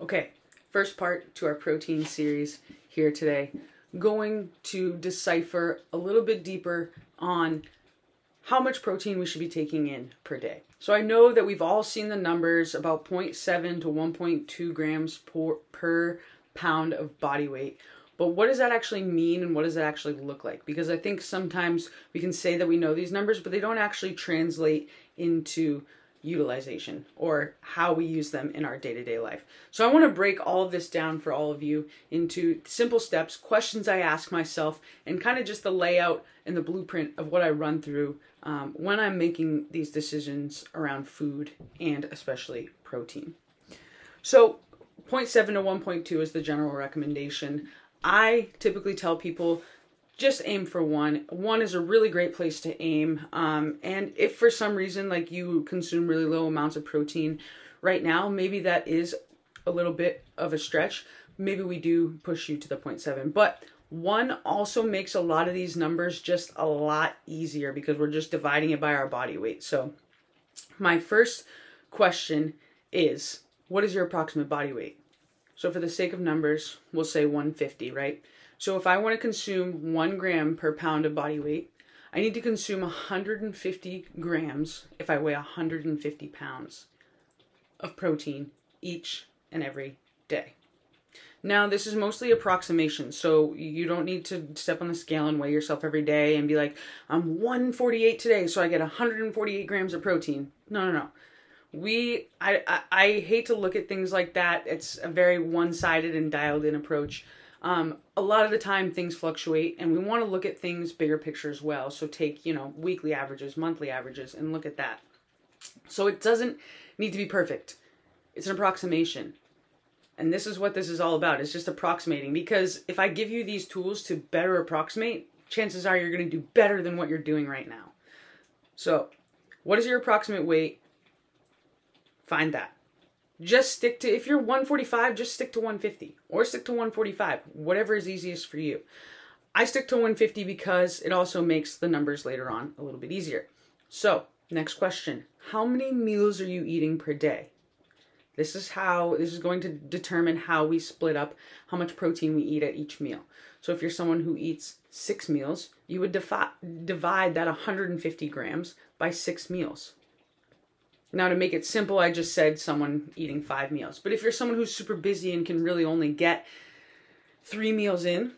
Okay, first part to our protein series here today. Going to decipher a little bit deeper on how much protein we should be taking in per day. So I know that we've all seen the numbers about 0.7 to 1.2 grams per pound of body weight. But what does that actually mean and what does that actually look like? Because I think sometimes we can say that we know these numbers, but they don't actually translate into utilization or how we use them in our day-to-day life. So I want to break all of this down for all of you into simple steps, questions I ask myself, and kind of just the layout and the blueprint of what I run through when I'm making these decisions around food and especially protein. So 0.7 to 1.2 is the general recommendation. I typically tell people just aim for one. One is a really great place to aim. And if for some reason, like, you consume really low amounts of protein right now, maybe that is a little bit of a stretch. Maybe we do push you to the 0.7. But one also makes a lot of these numbers just a lot easier because we're just dividing it by our body weight. So my first question is, what is your approximate body weight? So for the sake of numbers, we'll say 150, right? So if I want to consume 1 gram per pound of body weight, I need to consume 150 grams if I weigh 150 pounds of protein each and every day. Now, this is mostly approximation, so you don't need to step on the scale and weigh yourself every day and be like, I'm 148 today, so I get 148 grams of protein. No. I hate to look at things like that. It's a very one-sided and dialed-in approach. A lot of the time things fluctuate and we want to look at things bigger picture as well. So take, weekly averages, monthly averages, and look at that. So it doesn't need to be perfect. It's an approximation. And this is what this is all about. It's just approximating, because if I give you these tools to better approximate, chances are you're going to do better than what you're doing right now. So what is your approximate weight? Find that. Just stick to, if you're 145, just stick to 150 or stick to 145, whatever is easiest for you. I stick to 150 because it also makes the numbers later on a little bit easier. So next question, how many meals are you eating per day? This is going to determine how we split up how much protein we eat at each meal. So if you're someone who eats 6 meals, you would divide that 150 grams by 6 meals. Now, to make it simple, I just said someone eating 5 meals. But if you're someone who's super busy and can really only get 3 meals in,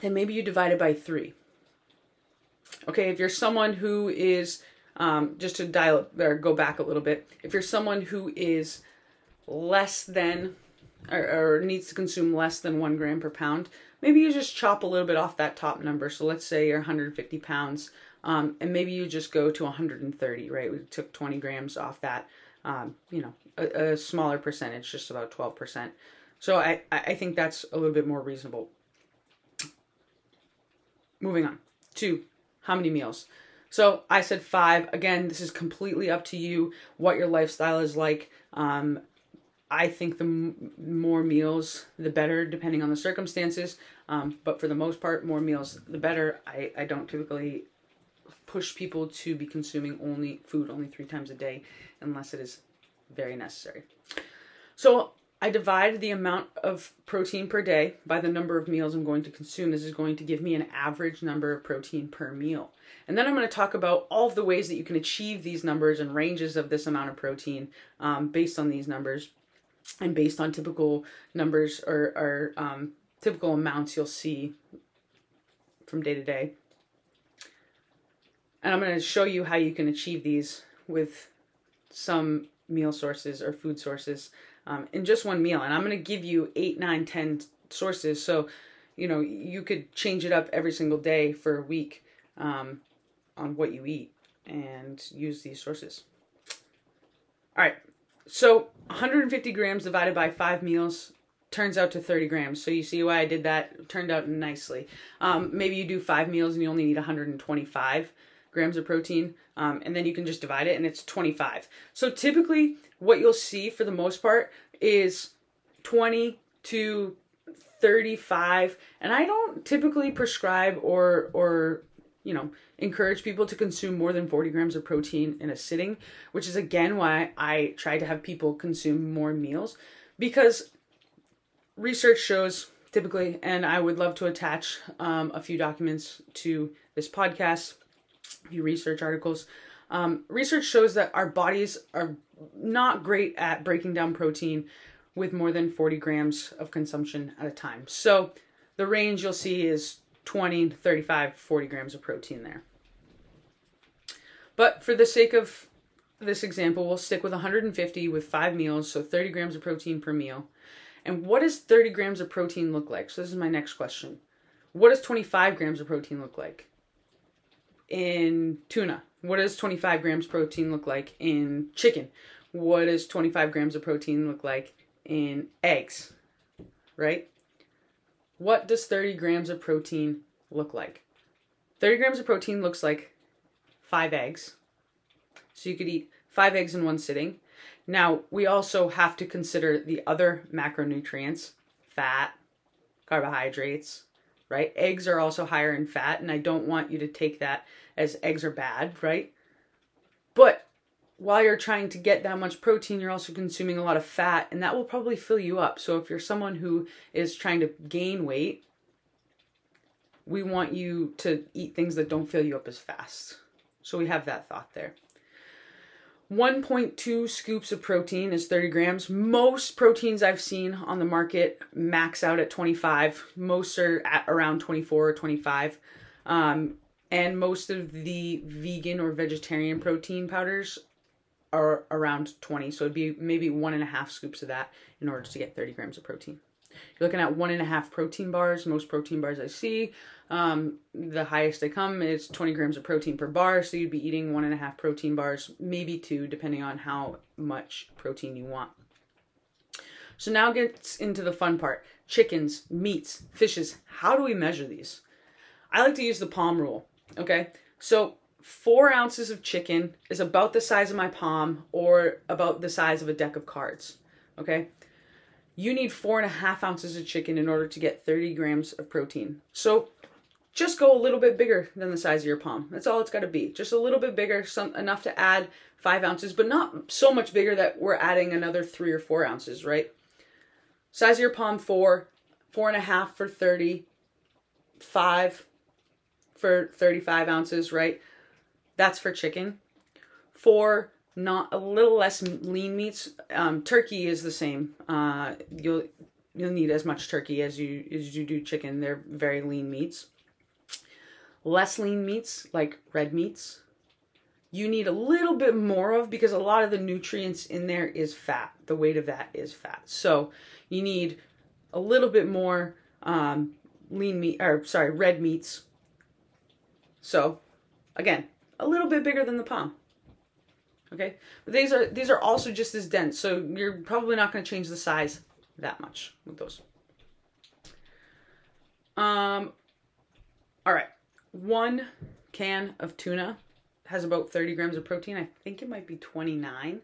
then maybe you divide it by 3. Okay, if you're someone who is, just to dial or go back a little bit, if you're someone who is less than or needs to consume less than 1 gram per pound, maybe you just chop a little bit off that top number. So let's say you're 150 pounds. And maybe you just go to 130, right? We took 20 grams off that, a smaller percentage, just about 12%. So I think that's a little bit more reasonable. Moving on to how many meals. So I said 5. Again, this is completely up to you, what your lifestyle is like. I think the more meals, the better, depending on the circumstances. But for the most part, more meals, the better. I don't typically push people to be consuming only 3 times a day unless it is very necessary. So I divide the amount of protein per day by the number of meals I'm going to consume. This is going to give me an average number of protein per meal. And then I'm going to talk about all of the ways that you can achieve these numbers and ranges of this amount of protein based on these numbers and based on typical numbers or typical amounts you'll see from day to day. And I'm going to show you how you can achieve these with some meal sources or food sources in just one meal. And I'm going to give you 8, 9, 10 sources. So, you could change it up every single day for a week on what you eat and use these sources. All right. So 150 grams divided by 5 meals turns out to 30 grams. So you see why I did that. It turned out nicely. Maybe you do 5 meals and you only need 125 grams of protein, and then you can just divide it and it's 25. So typically what you'll see for the most part is 20 to 35, and I don't typically prescribe or encourage people to consume more than 40 grams of protein in a sitting, which is again why I try to have people consume more meals, because research shows typically, and I would love to attach a few documents to this podcast, a few research articles. Research shows that our bodies are not great at breaking down protein with more than 40 grams of consumption at a time. So the range you'll see is 20, 35, 40 grams of protein there. But for the sake of this example, we'll stick with 150 with 5 meals, so 30 grams of protein per meal. And what does 30 grams of protein look like? So this is my next question. What does 25 grams of protein look like in tuna? What does 25 grams protein look like in chicken? What does 25 grams of protein look like in eggs, right? What does 30 grams of protein look like? 30 grams of protein looks like 5 eggs. So you could eat 5 eggs in one sitting. Now, we also have to consider the other macronutrients, fat, carbohydrates, right? Eggs are also higher in fat, and I don't want you to take that as eggs are bad, right? But while you're trying to get that much protein, you're also consuming a lot of fat, and that will probably fill you up. So if you're someone who is trying to gain weight, we want you to eat things that don't fill you up as fast. So we have that thought there. 1.2 scoops of protein is 30 grams. Most proteins I've seen on the market max out at 25. Most are at around 24 or 25. And most of the vegan or vegetarian protein powders are around 20, so it'd be maybe 1.5 scoops of that in order to get 30 grams of protein. You're looking at 1.5 protein bars. Most protein bars I see, the highest they come is 20 grams of protein per bar, so you'd be eating 1.5 protein bars, maybe 2, depending on how much protein you want. So now gets into the fun part. Chickens, meats, fishes. How do we measure these? I like to use the palm rule, okay? So 4 ounces of chicken is about the size of my palm or about the size of a deck of cards, okay? You need 4.5 ounces of chicken in order to get 30 grams of protein. So just go a little bit bigger than the size of your palm. That's all it's got to be. Just a little bit bigger, enough to add 5 ounces, but not so much bigger that we're adding another 3 or 4 ounces, right? Size of your palm, 4.5 for 30, 5 for 35 ounces, right? That's for chicken. For not a little less lean meats, turkey is the same. You'll need as much turkey as you do chicken. They're very lean meats. Less lean meats, like red meats, you need a little bit more of, because a lot of the nutrients in there is fat. The weight of that is fat. So you need a little bit more red meats. So again, a little bit bigger than the palm, okay? But these are also just as dense, so you're probably not going to change the size that much with those. All right, 1 can of tuna has about 30 grams of protein. I think it might be 29.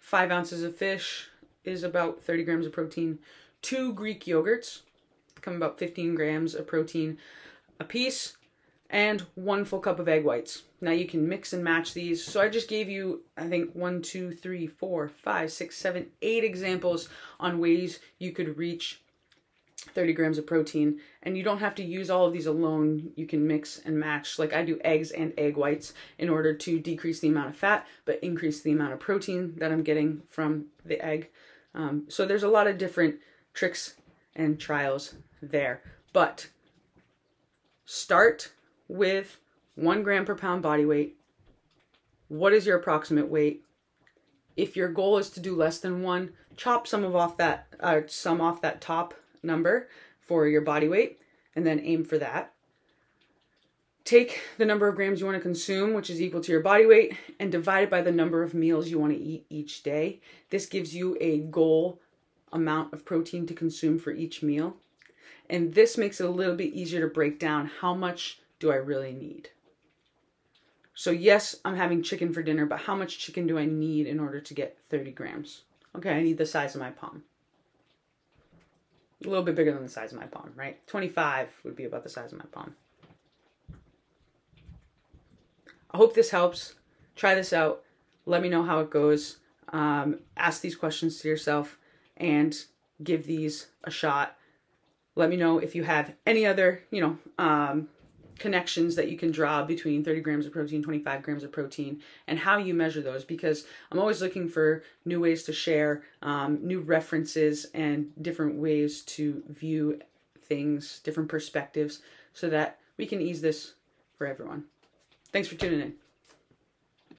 5 ounces of fish is about 30 grams of protein. 2 Greek yogurts come about 15 grams of protein a piece. And 1 full cup of egg whites. Now you can mix and match these. So I just gave you, I think, 8 examples on ways you could reach 30 grams of protein. And you don't have to use all of these alone. You can mix and match. Like I do eggs and egg whites in order to decrease the amount of fat, but increase the amount of protein that I'm getting from the egg. So there's a lot of different tricks and trials there. But start with 1 gram per pound body weight. What is your approximate weight? If your goal is to do less than 1, chop some off that top number for your body weight, and then aim for that. Take the number of grams you want to consume, which is equal to your body weight, and divide it by the number of meals you want to eat each day. This gives you a goal amount of protein to consume for each meal. And this makes it a little bit easier to break down how much do I really need? So yes, I'm having chicken for dinner, but how much chicken do I need in order to get 30 grams? Okay, I need the size of my palm. A little bit bigger than the size of my palm, right? 25 would be about the size of my palm. I hope this helps. Try this out. Let me know how it goes. Ask these questions to yourself and give these a shot. Let me know if you have any other, connections that you can draw between 30 grams of protein, 25 grams of protein, and how you measure those, because I'm always looking for new ways to share, new references and different ways to view things, different perspectives, so that we can ease this for everyone. Thanks for tuning in.